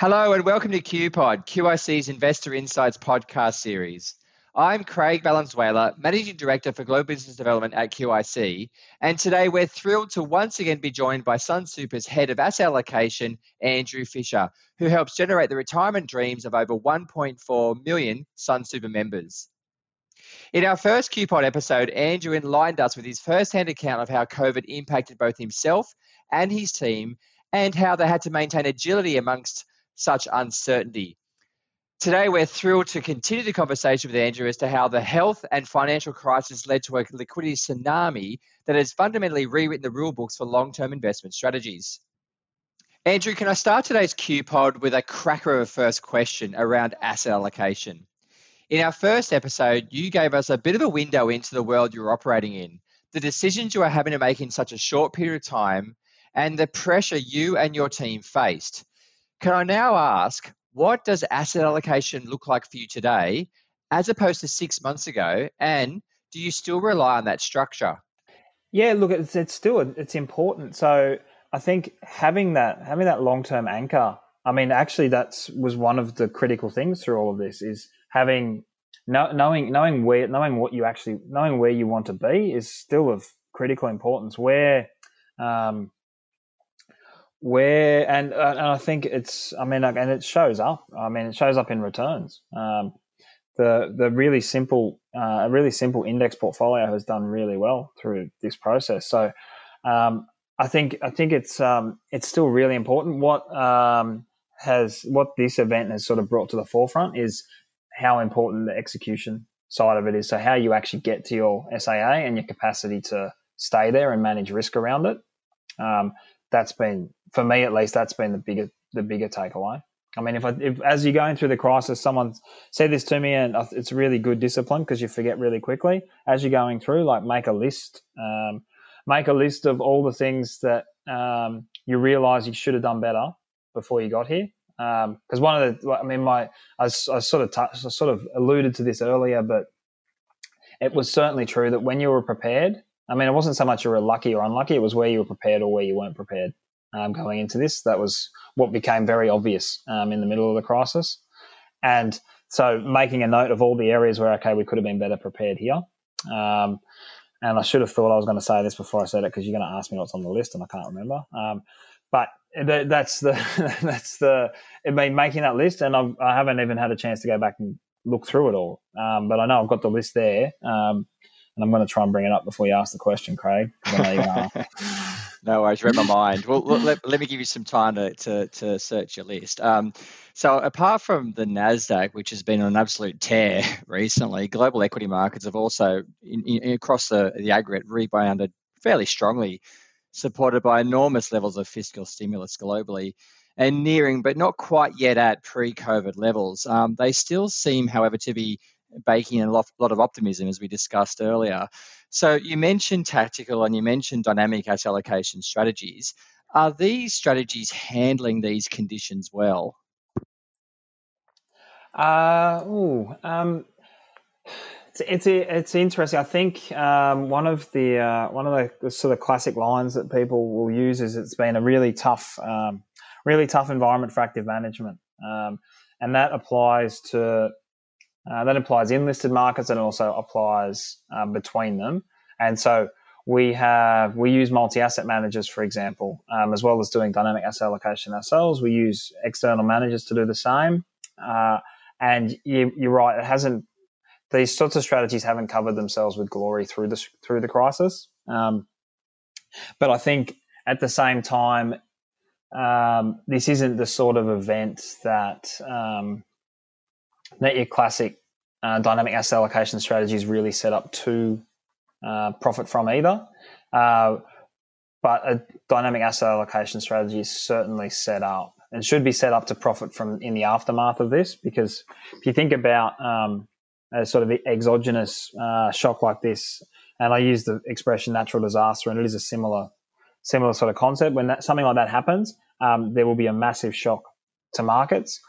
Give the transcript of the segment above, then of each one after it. Hello and welcome to QPod, QIC's Investor Insights podcast series. I'm Craig Valenzuela, Managing Director for Global Business Development at QIC, and today we're thrilled to once again be joined by Sunsuper's Head of Asset Allocation, Andrew Fisher, who helps generate the retirement dreams of over 1.4 million Sunsuper members. In our first QPod episode, Andrew enlightened us with his first-hand account of how COVID impacted both himself and his team, and how they had to maintain agility amongst such uncertainty. Today, we're thrilled to continue the conversation with Andrew as to how the health and financial crisis led to a liquidity tsunami that has fundamentally rewritten the rule books for long-term investment strategies. Andrew, can I start today's QPod with a cracker of a first question around asset allocation? In our first episode, you gave us a bit of a window into the world you're operating in, the decisions you are having to make in such a short period of time, and the pressure you and your team faced. Can I now ask, what does asset allocation look like for you today as opposed to 6 months ago? And do you still rely on that structure? Yeah, look, it's important. So I think having that long-term anchor, I mean, actually that was one of the critical things through all of this is knowing where you want to be is still of critical importance. It shows up. I mean, it shows up in returns. A really simple index portfolio has done really well through this process. So, I think it's still really important. What this event has sort of brought to the forefront is how important the execution side of it is. So, how you actually get to your SAA and your capacity to stay there and manage risk around it. That's been, for me at least, that's been the bigger takeaway. I mean, if as you're going through the crisis, someone said this to me, and it's really good discipline because you forget really quickly as you're going through. Like make a list of all the things that you realise you should have done better before you got here. Because I sort of alluded to this earlier, but it was certainly true that when you were prepared. I mean, it wasn't so much you were lucky or unlucky. It was where you were prepared or where you weren't prepared going into this. That was what became very obvious in the middle of the crisis. And so making a note of all the areas where, okay, we could have been better prepared here. And I should have thought I was going to say this before I said it because you're going to ask me what's on the list and I can't remember. But making that list, and I haven't even had a chance to go back and look through it all. But I know I've got the list there. And I'm going to try and bring it up before you ask the question, Craig. No worries, read my mind. Well, let me give you some time to search your list. So apart from the Nasdaq, which has been on an absolute tear recently, global equity markets have also, across the aggregate, rebounded fairly strongly, supported by enormous levels of fiscal stimulus globally and nearing, but not quite yet at pre-COVID levels. They still seem, however, to be baking in a lot of optimism, as we discussed earlier. So you mentioned tactical and you mentioned dynamic asset allocation strategies. Are these strategies handling these conditions well? It's interesting. I think one of the sort of classic lines that people will use is it's been a really tough environment for active management, and that applies to. That applies in listed markets and also applies between them. And so we use multi-asset managers, for example, as well as doing dynamic asset allocation ourselves. We use external managers to do the same. And you're right, these sorts of strategies haven't covered themselves with glory through the crisis. But I think at the same time, this isn't the sort of event that. That your classic dynamic asset allocation strategy is really set up to profit from either. But a dynamic asset allocation strategy is certainly set up and should be set up to profit from in the aftermath of this, because if you think about a sort of exogenous shock like this, and I use the expression natural disaster, and it is a similar sort of concept. When something like that happens, there will be a massive shock to markets.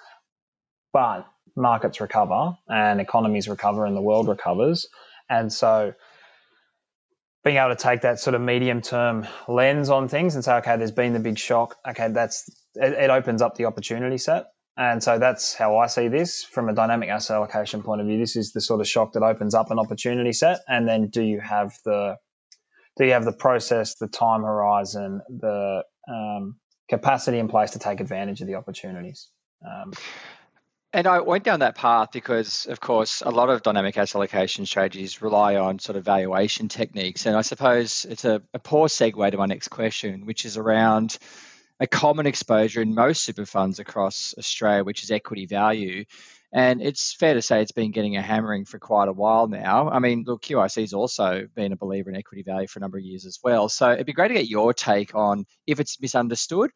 But markets recover and economies recover and the world recovers. And so being able to take that sort of medium-term lens on things and say, okay, there's been the big shock. Okay, it opens up the opportunity set And so that's how I see this from a dynamic asset allocation point of view. This is the sort of shock that opens up an opportunity set. And then do you have the process, the time horizon, the capacity in place to take advantage of the opportunities? And I went down that path because, of course, a lot of dynamic asset allocation strategies rely on sort of valuation techniques. And I suppose it's a poor segue to my next question, which is around a common exposure in most super funds across Australia, which is equity value. And it's fair to say it's been getting a hammering for quite a while now. I mean, look, QIC's also been a believer in equity value for a number of years as well. So it'd be great to get your take on if it's misunderstood,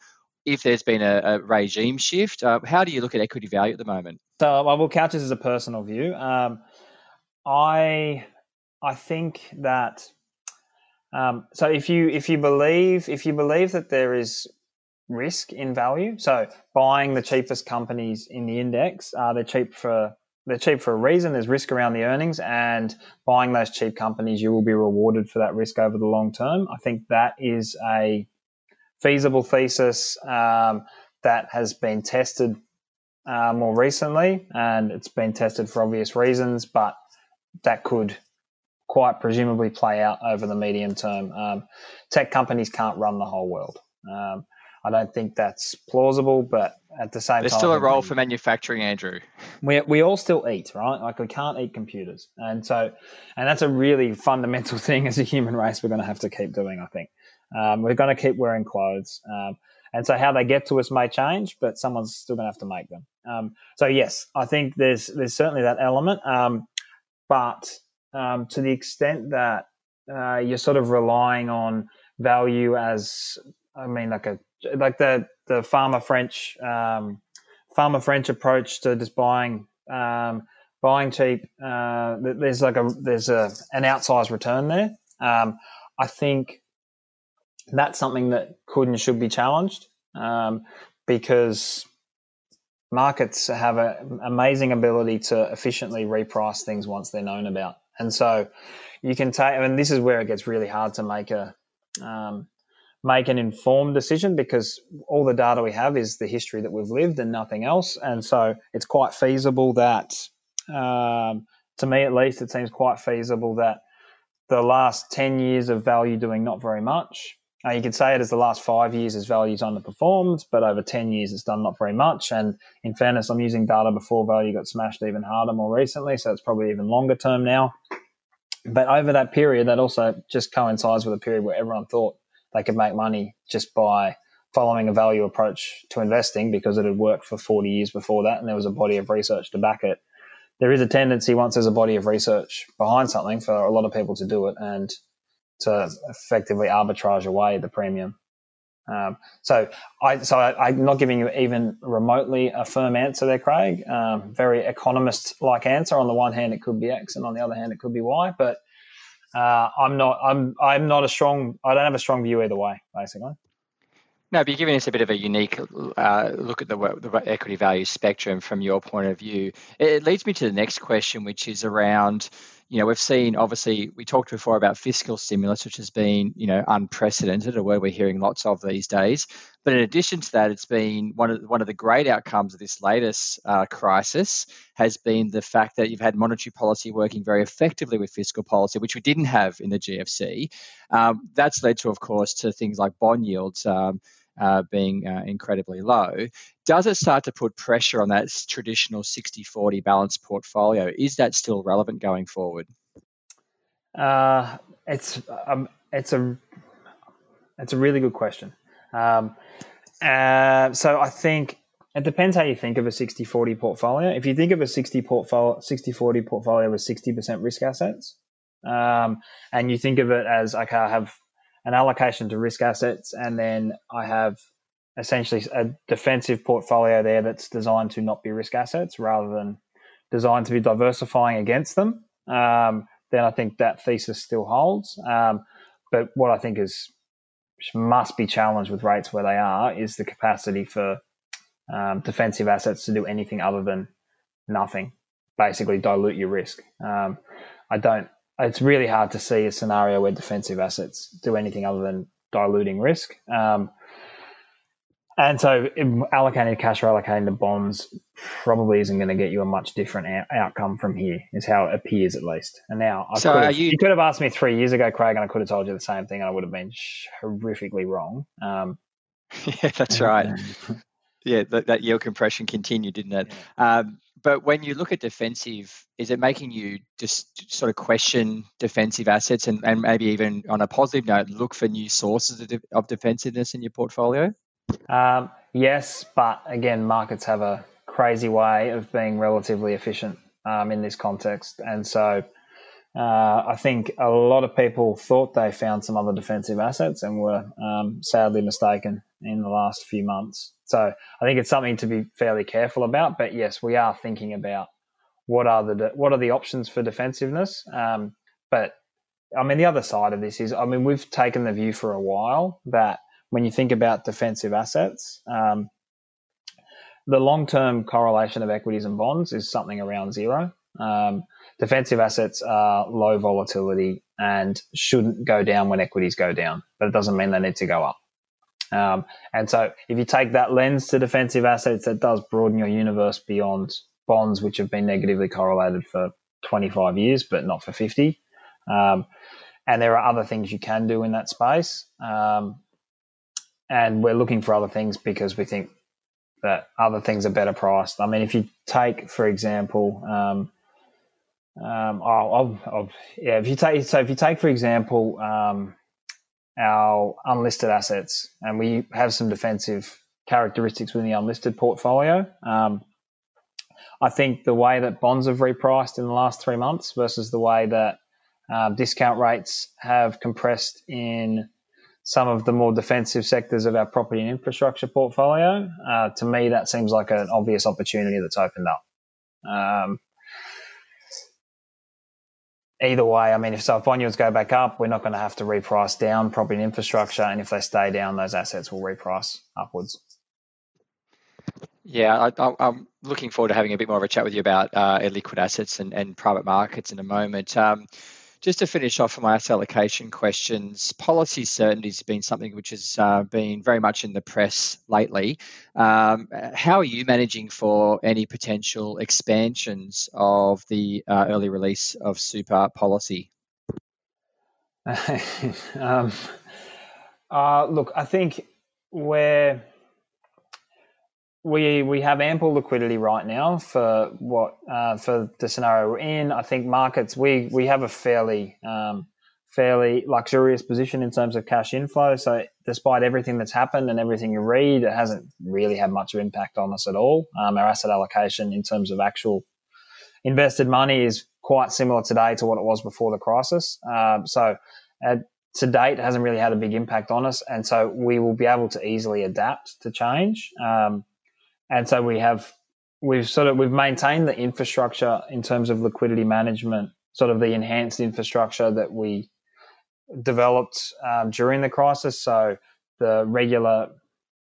if there's been a regime shift. How do you look at equity value at the moment? So I will couch this as a personal view. I think that so if you believe that there is risk in value. So buying the cheapest companies in the index, they're cheap for a reason. There's risk around the earnings, and buying those cheap companies, you will be rewarded for that risk over the long term. I think that is a feasible thesis that has been tested more recently, and it's been tested for obvious reasons, but that could quite presumably play out over the medium term. Tech companies can't run the whole world. I don't think that's plausible, but at the same time, there's still a role for manufacturing, Andrew. We all still eat, right? Like, we can't eat computers. And that's a really fundamental thing as a human race we're going to have to keep doing, I think. We're going to keep wearing clothes. And so how they get to us may change, but someone's still going to have to make them. So yes, I think there's certainly that element. But to the extent that you're sort of relying on value as, I mean, like the farmer French approach to just buying cheap. There's an outsized return there. I think that's something that could and should be challenged because markets have an amazing ability to efficiently reprice things once they're known about, and so you can take. I mean, this is where it gets really hard to make a make an informed decision, because all the data we have is the history that we've lived and nothing else. And so it's quite feasible that, to me at least, it seems quite feasible that the last 10 years of value doing not very much, you could say it as the last 5 years as value's underperformed, but over 10 years it's done not very much. And in fairness, I'm using data before value got smashed even harder more recently, so it's probably even longer term now. But over that period, that also just coincides with a period where everyone thought they could make money just by following a value approach to investing, because it had worked for 40 years before that and there was a body of research to back it. There is a tendency, once there's a body of research behind something, for a lot of people to do it and to effectively arbitrage away the premium. So I'm not giving you even remotely a firm answer there, Craig. Very economist-like answer. On the one hand, it could be X, and on the other hand, it could be Y. But I don't have a strong view either way, basically. No, but you're giving us a bit of a unique look at the equity value spectrum from your point of view. It leads me to the next question, which is around, we've seen, obviously, we talked before about fiscal stimulus, which has been, unprecedented, a word we're hearing lots of these days. But in addition to that, it's been one of the great outcomes of this latest crisis has been the fact that you've had monetary policy working very effectively with fiscal policy, which we didn't have in the GFC. That's led to, of course, to things like bond yields being incredibly low. Does it start to put pressure on that traditional 60-40 balanced portfolio? Is that still relevant going forward? It's a really good question. So I think it depends how you think of a 60-40 portfolio. If you think of a 60-40 portfolio with 60% risk assets, and you think of it as, okay, I have an allocation to risk assets, and then I have essentially a defensive portfolio there that's designed to not be risk assets rather than designed to be diversifying against them, then I think that thesis still holds. But what I think must be challenged with rates where they are is the capacity for defensive assets to do anything other than nothing, basically dilute your risk. It's really hard to see a scenario where defensive assets do anything other than diluting risk. And so allocating to cash or allocating to bonds probably isn't going to get you a much different outcome from here, is how it appears at least. And now, you could have asked me 3 years ago, Craig, and I could have told you the same thing and I would have been horrifically wrong. Yeah, that's right. Yeah, that yield compression continued, didn't it? Yeah. But when you look at defensive, is it making you just sort of question defensive assets and maybe even on a positive note, look for new sources of defensiveness in your portfolio? Yes, but again, markets have a crazy way of being relatively efficient in this context. And so I think a lot of people thought they found some other defensive assets and were sadly mistaken in the last few months. So I think it's something to be fairly careful about. But yes, we are thinking about what are the options for defensiveness. But I mean, the other side of this is, I mean, we've taken the view for a while that when you think about defensive assets, the long-term correlation of equities and bonds is something around zero. Defensive assets are low volatility and shouldn't go down when equities go down, but it doesn't mean they need to go up. And so if you take that lens to defensive assets, that does broaden your universe beyond bonds, which have been negatively correlated for 25 years, but not for 50. And there are other things you can do in that space. And we're looking for other things because we think that other things are better priced. I mean, if you take, for example, our unlisted assets, and we have some defensive characteristics within the unlisted portfolio. I think the way that bonds have repriced in the last 3 months versus the way that discount rates have compressed in some of the more defensive sectors of our property and infrastructure portfolio, to me, that seems like an obvious opportunity that's opened up. Either way, I mean, if bond yields go back up, we're not going to have to reprice down property and infrastructure. And if they stay down, those assets will reprice upwards. Yeah, I'm looking forward to having a bit more of a chat with you about illiquid assets and private markets in a moment. Just to finish off on my asset allocation questions, policy certainty has been something which has been very much in the press lately. How are you managing for any potential expansions of the early release of super policy? Look, I think we have ample liquidity right now for the scenario we're in. I think markets, we have a fairly luxurious position in terms of cash inflow. So despite everything that's happened and everything you read, it hasn't really had much of an impact on us at all. Our asset allocation in terms of actual invested money is quite similar today to what it was before the crisis. To date, it hasn't really had a big impact on us. And so we will be able to easily adapt to change. And so we've maintained the infrastructure in terms of liquidity management, sort of the enhanced infrastructure that we developed during the crisis. So the regular,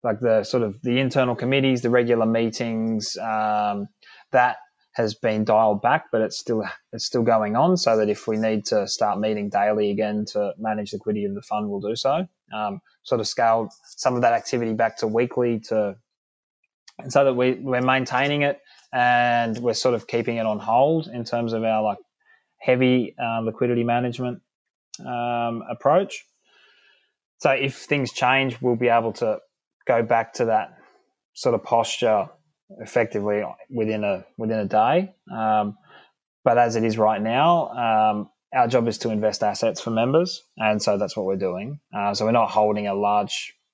like the sort of the internal committees, the regular meetings, that has been dialed back, but it's still going on, so that if we need to start meeting daily again to manage the liquidity of the fund, we'll do so. Sort of scaled some of that activity back to weekly so that we're maintaining it, and we're sort of keeping it on hold in terms of our like heavy liquidity management approach. So if things change, we'll be able to go back to that sort of posture effectively within a day. But as it is right now, our job is to invest assets for members, and so that's what we're doing. So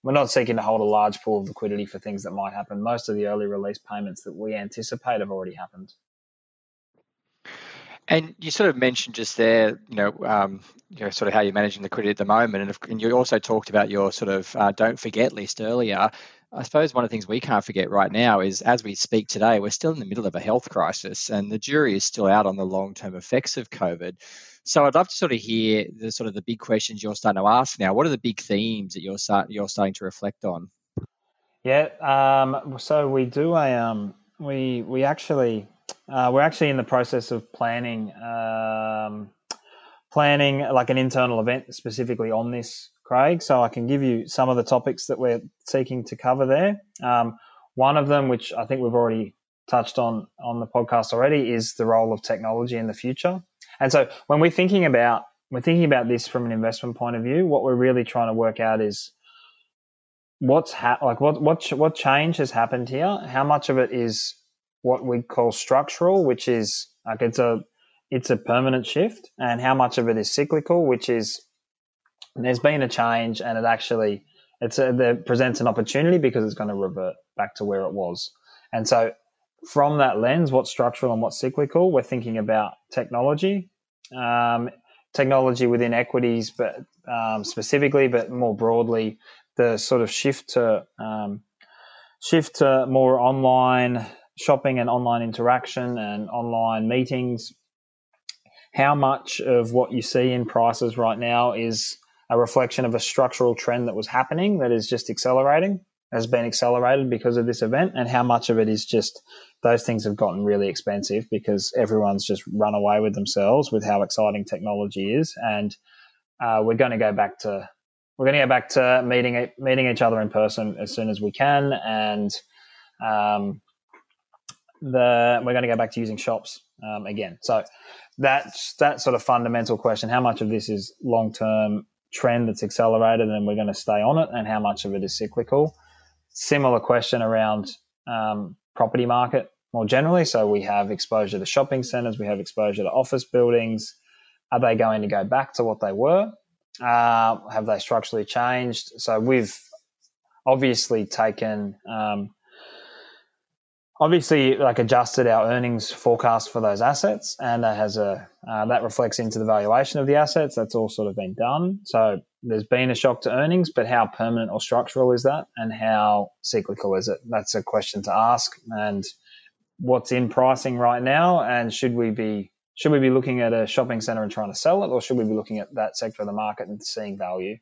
we're not seeking to hold a large pool of liquidity for things that might happen. Most of the early release payments that we anticipate have already happened. And you sort of mentioned just there, sort of how you're managing liquidity at the moment, and you also talked about your sort of don't forget list earlier. I suppose one of the things we can't forget right now is, as we speak today, we're still in the middle of a health crisis, and the jury is still out on the long-term effects of COVID. So I'd love to sort of hear the sort of the big questions you're starting to ask now. What are the big themes that you're starting to reflect on? Yeah, so we do a we're actually in the process of planning like an internal event specifically on this Craig, so I can give you some of the topics that we're seeking to cover there. One of them, which I think we've already touched on the podcast already, is the role of technology in the future. And so when we're thinking about this from an investment point of view, what we're really trying to work out is what change has happened here, how much of it is what we call structural, which is like it's a permanent shift, and how much of it is cyclical, which is there's been a change and it actually it presents an opportunity because it's going to revert back to where it was. And so from that lens, what's structural and what's cyclical, we're thinking about technology within equities, but specifically, but more broadly, the sort of shift to more online shopping and online interaction and online meetings. How much of what you see in prices right now is a reflection of a structural trend that was happening that is just accelerating, has been accelerated because of this event, and how much of it is just those things have gotten really expensive because everyone's just run away with themselves with how exciting technology is, and we're going to go back to meeting each other in person as soon as we can, and we're going to go back to using shops again. So that's that sort of fundamental question: how much of this is long-term trend that's accelerated and we're going to stay on it, and how much of it is cyclical? Similar question around property market more generally. So we have exposure to shopping centers, we have exposure to office buildings. Are they going to go back to what they were? Have they structurally changed? So we've obviously taken adjusted our earnings forecast for those assets, and that has that reflects into the valuation of the assets. That's all sort of been done. So there's been a shock to earnings, but how permanent or structural is that, and how cyclical is it? That's a question to ask. And what's in pricing right now, and should we be looking at a shopping center and trying to sell it, or should we be looking at that sector of the market and seeing value,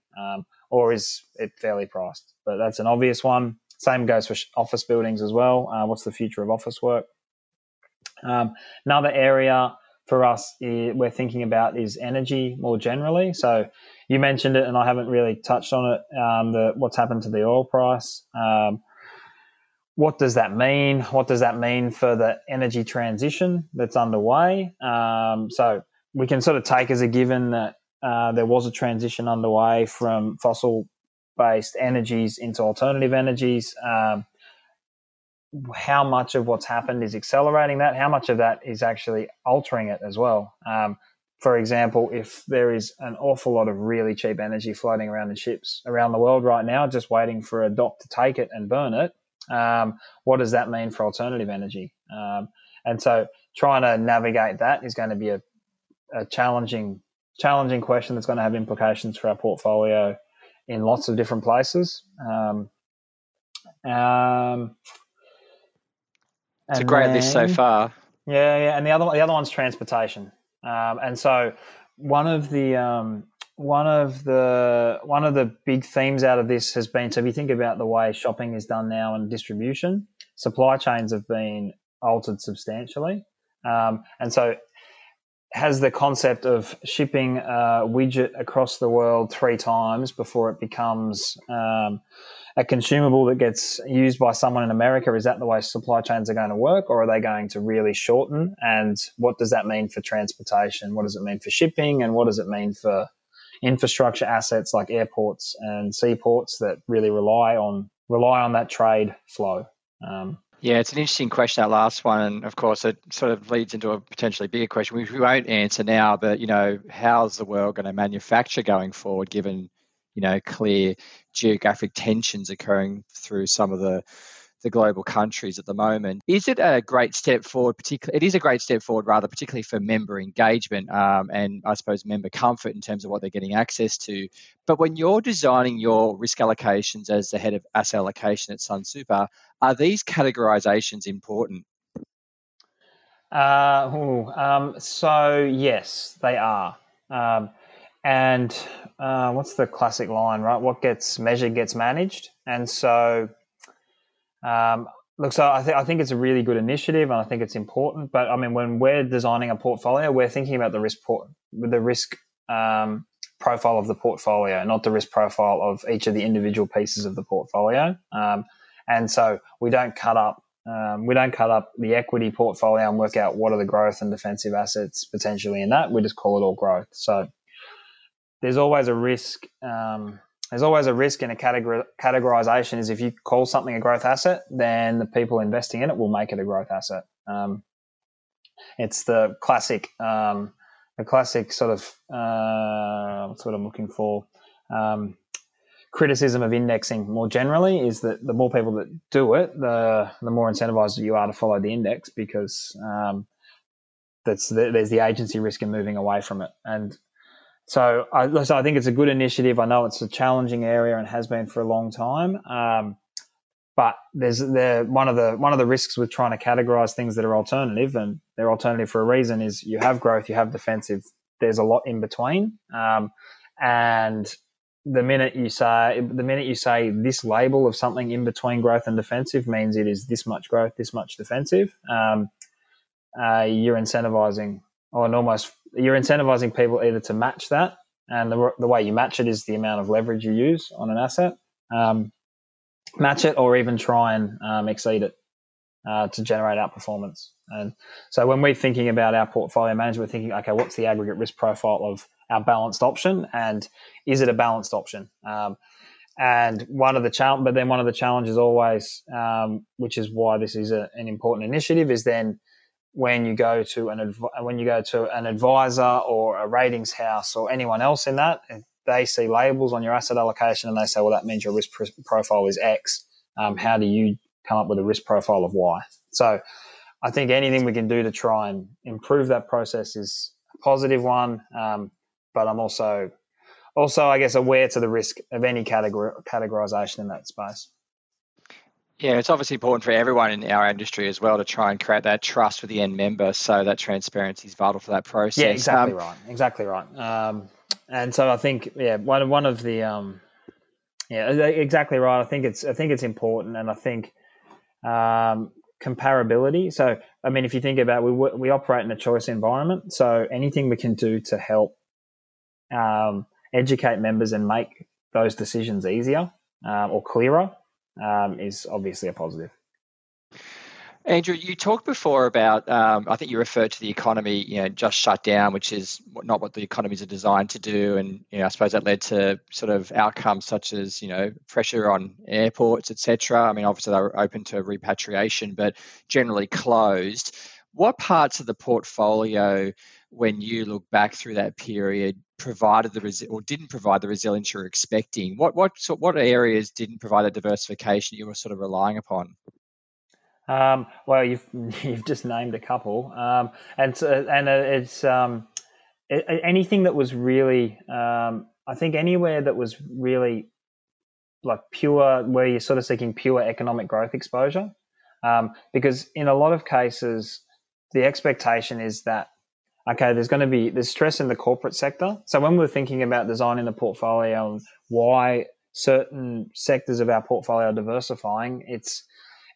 or is it fairly priced? But that's an obvious one. Same goes for office buildings as well. What's the future of office work? Another area for us we're thinking about is energy more generally. So you mentioned it, and I haven't really touched on it, what's happened to the oil price. What does that mean? What does that mean for the energy transition that's underway? So we can sort of take as a given that there was a transition underway from fossil-based energies into alternative energies. How much of what's happened is accelerating that? How much of that is actually altering it as well? For example, if there is an awful lot of really cheap energy floating around in ships around the world right now, just waiting for a dock to take it and burn it, what does that mean for alternative energy? And so trying to navigate that is going to be a challenging question that's going to have implications for our portfolio in lots of different places. It's a great list so far. Yeah, and the other one's transportation. And so one of the big themes out of this has been, so if you think about the way shopping is done now and distribution, supply chains have been altered substantially, and so has the concept of shipping a widget across the world 3 times before it becomes a consumable that gets used by someone in America, is that the way supply chains are going to work, or are they going to really shorten? And what does that mean for transportation? What does it mean for shipping? And what does it mean for infrastructure assets like airports and seaports that really rely on that trade flow? Yeah, it's an interesting question, that last one. And of course, it sort of leads into a potentially bigger question, which we won't answer now, but, you know, how's the world going to manufacture going forward, given, you know, clear geographic tensions occurring through some of the global countries at the moment? Is it a great step forward, particularly for member engagement and I suppose member comfort in terms of what they're getting access to. But when you're designing your risk allocations as the head of asset allocation at Sunsuper, are these categorizations important? So yes, they are. And what's the classic line, right? What gets measured gets managed. And so, I think it's a really good initiative, and I think it's important. But I mean, when we're designing a portfolio, we're thinking about the risk profile of the portfolio, not the risk profile of each of the individual pieces of the portfolio. And so we don't cut up the equity portfolio and work out what are the growth and defensive assets potentially in that. We just call it all growth. So there's always a risk. There's always a risk in a categorization is if you call something a growth asset, then the people investing in it will make it a growth asset. It's the classic criticism of indexing more generally is that the more people that do it, the more incentivized you are to follow the index, because there's the agency risk in moving away from it. And so I think it's a good initiative. I know it's a challenging area and has been for a long time. But one of the risks with trying to categorize things that are alternative, and they're alternative for a reason, is you have growth, you have defensive. There's a lot in between, and the minute you say this label of something in between growth and defensive means it is this much growth, this much defensive, you're incentivizing people either to match that, and the way you match it is the amount of leverage you use on an asset. Match it or even try and exceed it to generate outperformance. And so when we're thinking about our portfolio management, we're thinking, okay, what's the aggregate risk profile of our balanced option, and is it a balanced option? One of the challenges always, which is why this is an important initiative, is then when you go to an advisor or a ratings house or anyone else in that, they see labels on your asset allocation and they say, well, that means your risk profile is X. How do you come up with a risk profile of Y? So I think anything we can do to try and improve that process is a positive one. But I'm also, I guess, aware to the risk of any categorization in that space. Yeah, it's obviously important for everyone in our industry as well to try and create that trust with the end member. So that transparency is vital for that process. Yeah, exactly right. Exactly right. And so I think, yeah, one of the, yeah, exactly right. I think it's important, and I think comparability. So I mean, if you think about, we operate in a choice environment, so anything we can do to help educate members and make those decisions easier or clearer is obviously a positive. Andrew, you talked before about, I think you referred to the economy, just shut down, which is not what the economies are designed to do. And, I suppose that led to sort of outcomes such as, pressure on airports, etc. I mean, obviously they were open to repatriation, but generally closed. What parts of the portfolio, when you look back through that period, provided or didn't provide the resilience you're expecting? What areas didn't provide the diversification you were sort of relying upon? Well, you've just named a couple, and it's anything that was really, I think anywhere that was really like pure, where you're sort of seeking pure economic growth exposure, because in a lot of cases the expectation is that, okay, there's stress in the corporate sector. So when we're thinking about designing the portfolio and why certain sectors of our portfolio are diversifying, it's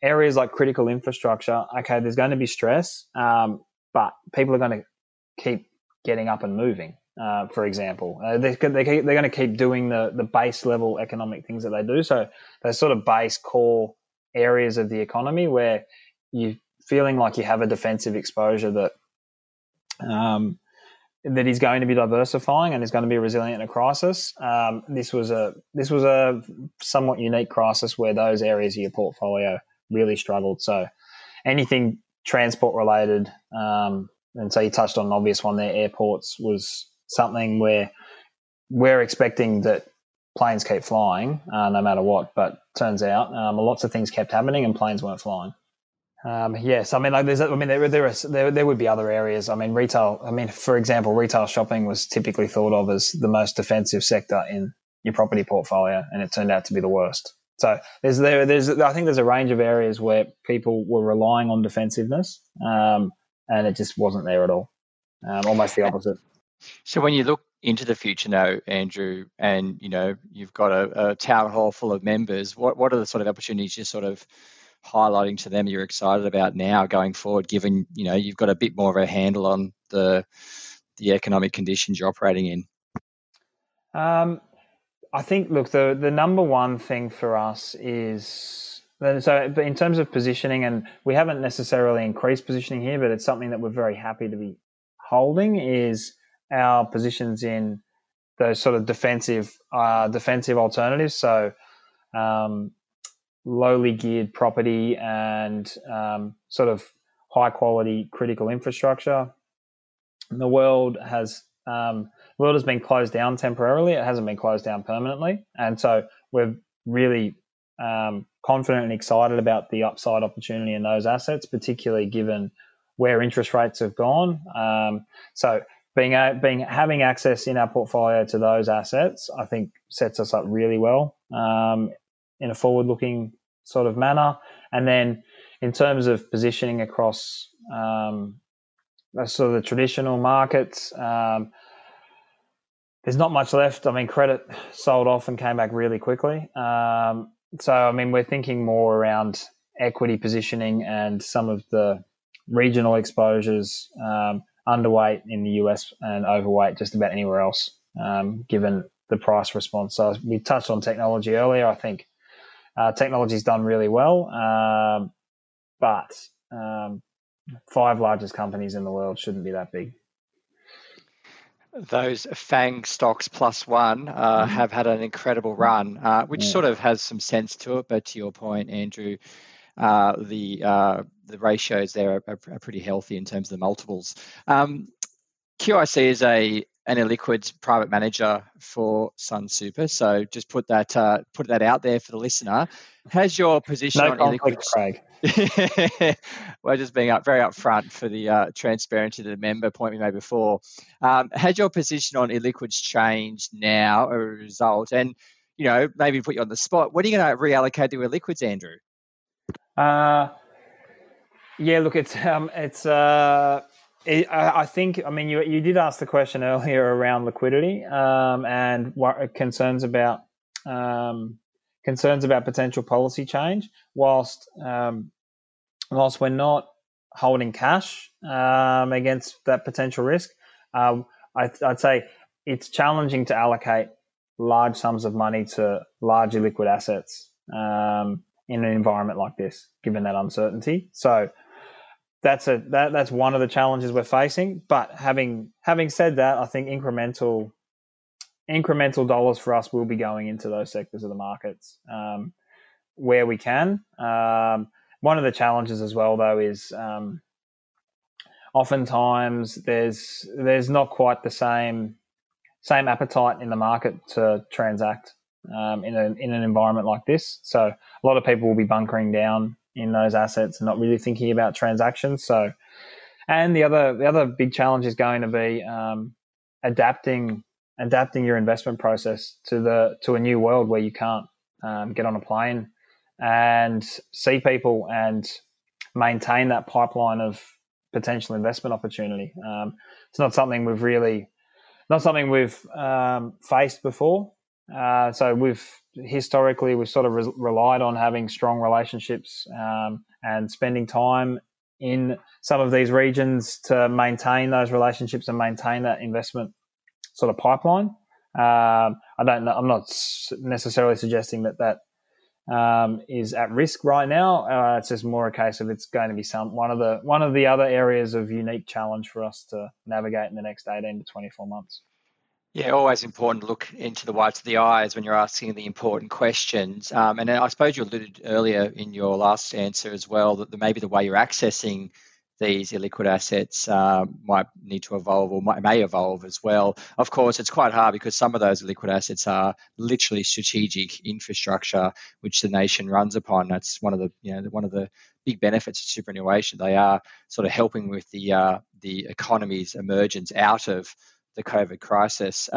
areas like critical infrastructure. Okay, there's going to be stress, but people are going to keep getting up and moving, for example. They're going to keep doing the base level economic things that they do. So those sort of base core areas of the economy where you're feeling like you have a defensive exposure that is going to be diversifying and is going to be resilient in a crisis. This was a somewhat unique crisis where those areas of your portfolio really struggled. So anything transport related, and so you touched on an obvious one there, airports, was something where we're expecting that planes keep flying no matter what, but turns out lots of things kept happening and planes weren't flying. Yes, I mean, like there would be other areas. I mean, retail, I mean, for example, retail shopping was typically thought of as the most defensive sector in your property portfolio, and it turned out to be the worst. So I think there's a range of areas where people were relying on defensiveness, and it just wasn't there at all. Almost the opposite. So when you look into the future now, Andrew, and you've got a town hall full of members, what are the sort of opportunities you're sort of highlighting to them you're excited about now going forward, given you've got a bit more of a handle on the economic conditions you're operating in? I think, look, the number one thing for us is, so in terms of positioning, and we haven't necessarily increased positioning here, but it's something that we're very happy to be holding, is our positions in those sort of defensive alternatives. So lowly geared property and sort of high quality critical infrastructure. And the world has been closed down temporarily. It hasn't been closed down permanently. And so we're really confident and excited about the upside opportunity in those assets, particularly given where interest rates have gone. So having access in our portfolio to those assets, I think, sets us up really well in a forward-looking sort of manner. And then in terms of positioning across sort of the traditional markets, there's not much left. I mean, credit sold off and came back really quickly. So, I mean, we're thinking more around equity positioning and some of the regional exposures, underweight in the US and overweight just about anywhere else, given the price response. So we touched on technology earlier. I think technology's done really well, but five largest companies in the world shouldn't be that big. Those FANG stocks plus one have had an incredible run, which sort of has some sense to it. But to your point, Andrew, the ratios there are pretty healthy in terms of the multiples. QIC is an illiquid private manager for Sunsuper. So just put that out there for the listener. Has your position on illiquid, Craig? We're just being very upfront for the transparency to the member point we made before. Has your position on illiquids changed now as a result? And you know, maybe put you on the spot. What are you going to reallocate to illiquids, Andrew? Yeah. Look, I think, I mean, you did ask the question earlier around liquidity and what concerns about potential policy change. Whilst we're not holding cash against that potential risk, I'd say it's challenging to allocate large sums of money to large illiquid assets in an environment like this, given that uncertainty. So that's one of the challenges we're facing. But having said that, I think incremental dollars for us will be going into those sectors of the markets where we can. One of the challenges as well, though, is oftentimes there's not quite the same appetite in the market to transact in an environment like this. So a lot of people will be bunkering down in those assets and not really thinking about transactions. So, and the other big challenge is going to be adapting your investment process to a new world where you can't get on a plane and see people and maintain that pipeline of potential investment opportunity. It's not something we've faced before. So we've sort of relied on having strong relationships and spending time in some of these regions to maintain those relationships and maintain that investment sort of pipeline. I'm not necessarily suggesting that is at risk right now. It's just more a case of it's going to be one of the other areas of unique challenge for us to navigate in the next 18 to 24 months. Yeah, always important to look into the whites of the eyes when you're asking the important questions. And I suppose you alluded earlier in your last answer as well that maybe the way you're accessing these illiquid assets might need to evolve or may evolve as well. Of course, it's quite hard because some of those illiquid assets are literally strategic infrastructure which the nation runs upon. That's one of the big benefits of superannuation. They are sort of helping with the economy's emergence out of the COVID crisis.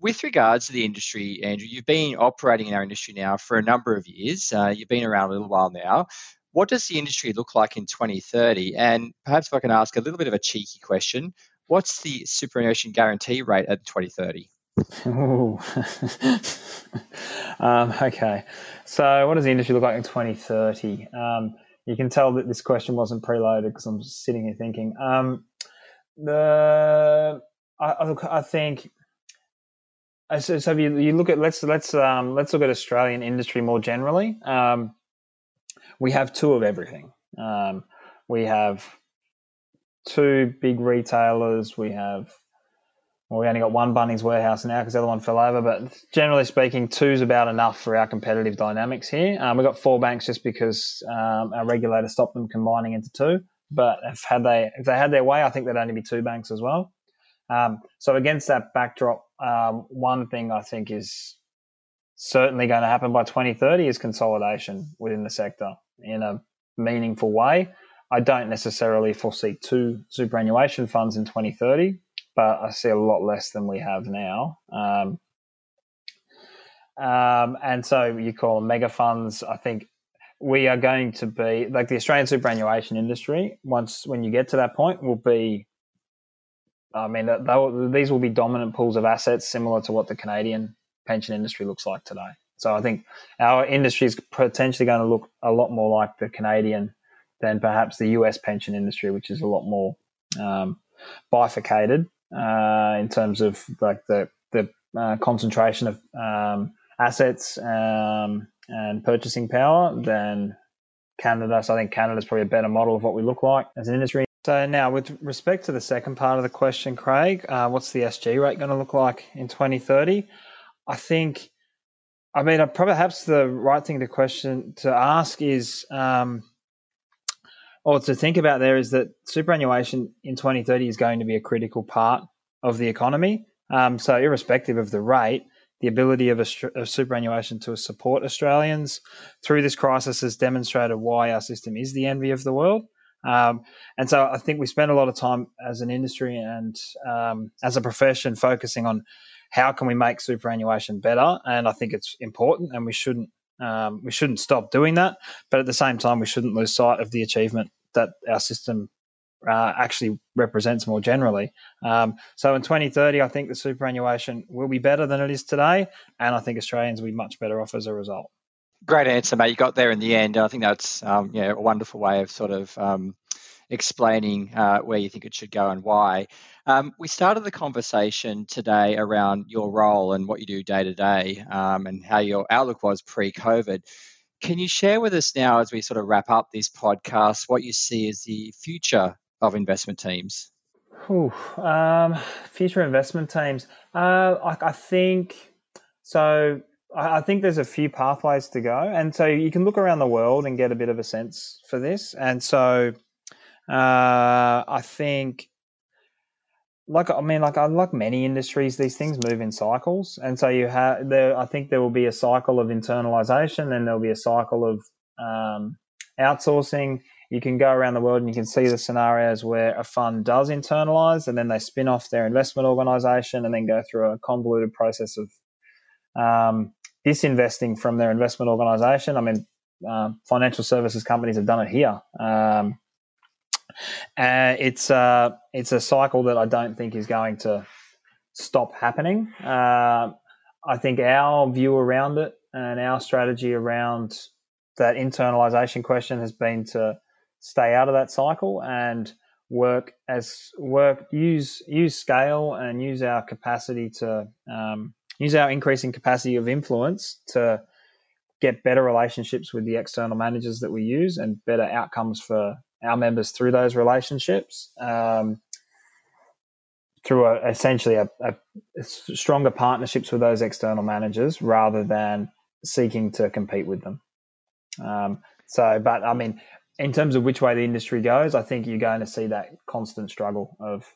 With regards to the industry, Andrew, you've been operating in our industry now for a number of years. You've been around a little while now. What does the industry look like in 2030? And perhaps if I can ask a little bit of a cheeky question, what's the superannuation guarantee rate at 2030? Okay. So what does the industry look like in 2030? You can tell that this question wasn't preloaded because I'm just sitting here thinking. I think So if you look at let's look at Australian industry more generally. We have two of everything. We have two big retailers. We have, well, we only got one Bunnings Warehouse now because the other one fell over. But generally speaking, two's about enough for our competitive dynamics here. We've got four banks just because our regulator stopped them combining into two. But if they had their way, I think there'd only be two banks as well. So against that backdrop, one thing I think is certainly going to happen by 2030 is consolidation within the sector in a meaningful way. I don't necessarily foresee two superannuation funds in 2030, but I see a lot less than we have now. And so you call them mega funds. I think we are going to be, like the Australian superannuation industry, when you get to that point, will be, I mean, these will be dominant pools of assets similar to what the Canadian pension industry looks like today. So I think our industry is potentially going to look a lot more like the Canadian than perhaps the US pension industry, which is a lot more bifurcated in terms of like the concentration of assets and purchasing power than Canada. So I think Canada's probably a better model of what we look like as an industry. So now with respect to the second part of the question, Craig, what's the SG rate going to look like in 2030? I mean, perhaps the right thing to ask is, or to think about there, is that superannuation in 2030 is going to be a critical part of the economy. So irrespective of the rate, the ability of superannuation to support Australians through this crisis has demonstrated why our system is the envy of the world. And so I think we spend a lot of time as an industry and as a profession focusing on how can we make superannuation better, and I think it's important, and we shouldn't stop doing that. But at the same time, we shouldn't lose sight of the achievement that our system actually represents more generally. So in 2030, I think the superannuation will be better than it is today, and I think Australians will be much better off as a result. Great answer, mate. You got there in the end. I think that's a wonderful way of sort of explaining where you think it should go and why. We started the conversation today around your role and what you do day to day and how your outlook was pre-COVID. Can you share with us now, as we sort of wrap up this podcast, what you see as the future of investment teams? Future investment teams. I think there's a few pathways to go. And so you can look around the world and get a bit of a sense for this. And so I think, like many industries, these things move in cycles. And so I think there will be a cycle of internalization, and there'll be a cycle of outsourcing. You can go around the world and you can see the scenarios where a fund does internalize and then they spin off their investment organization and then go through a convoluted process of disinvesting from their investment organisation. I mean, financial services companies have done it here. It's a cycle that I don't think is going to stop happening. I think our view around it and our strategy around that internalisation question has been to stay out of that cycle and use scale and use our capacity to use our increasing capacity of influence to get better relationships with the external managers that we use and better outcomes for our members through those relationships, through essentially a stronger partnerships with those external managers rather than seeking to compete with them. But I mean, in terms of which way the industry goes, I think you're going to see that constant struggle of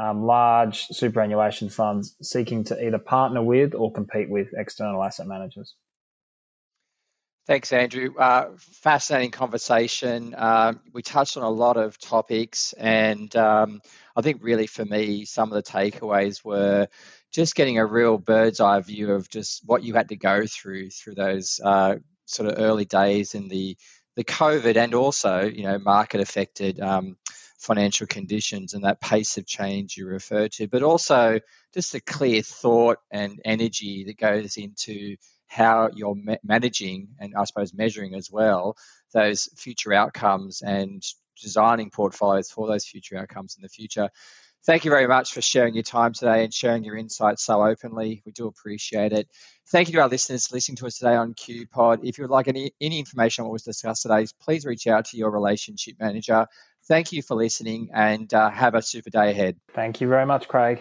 large superannuation funds seeking to either partner with or compete with external asset managers. Thanks, Andrew. Fascinating conversation. We touched on a lot of topics, and I think really for me, some of the takeaways were just getting a real bird's eye view of just what you had to go through those sort of early days in the COVID and also, market affected financial conditions and that pace of change you refer to, but also just the clear thought and energy that goes into how you're managing and I suppose measuring as well those future outcomes and designing portfolios for those future outcomes in the future. Thank you very much for sharing your time today and sharing your insights so openly. We do appreciate it. Thank you to our listeners for listening to us today on QPod. If you would like any information on what was discussed today, please reach out to your relationship manager. Thank you for listening and have a super day ahead. Thank you very much, Craig.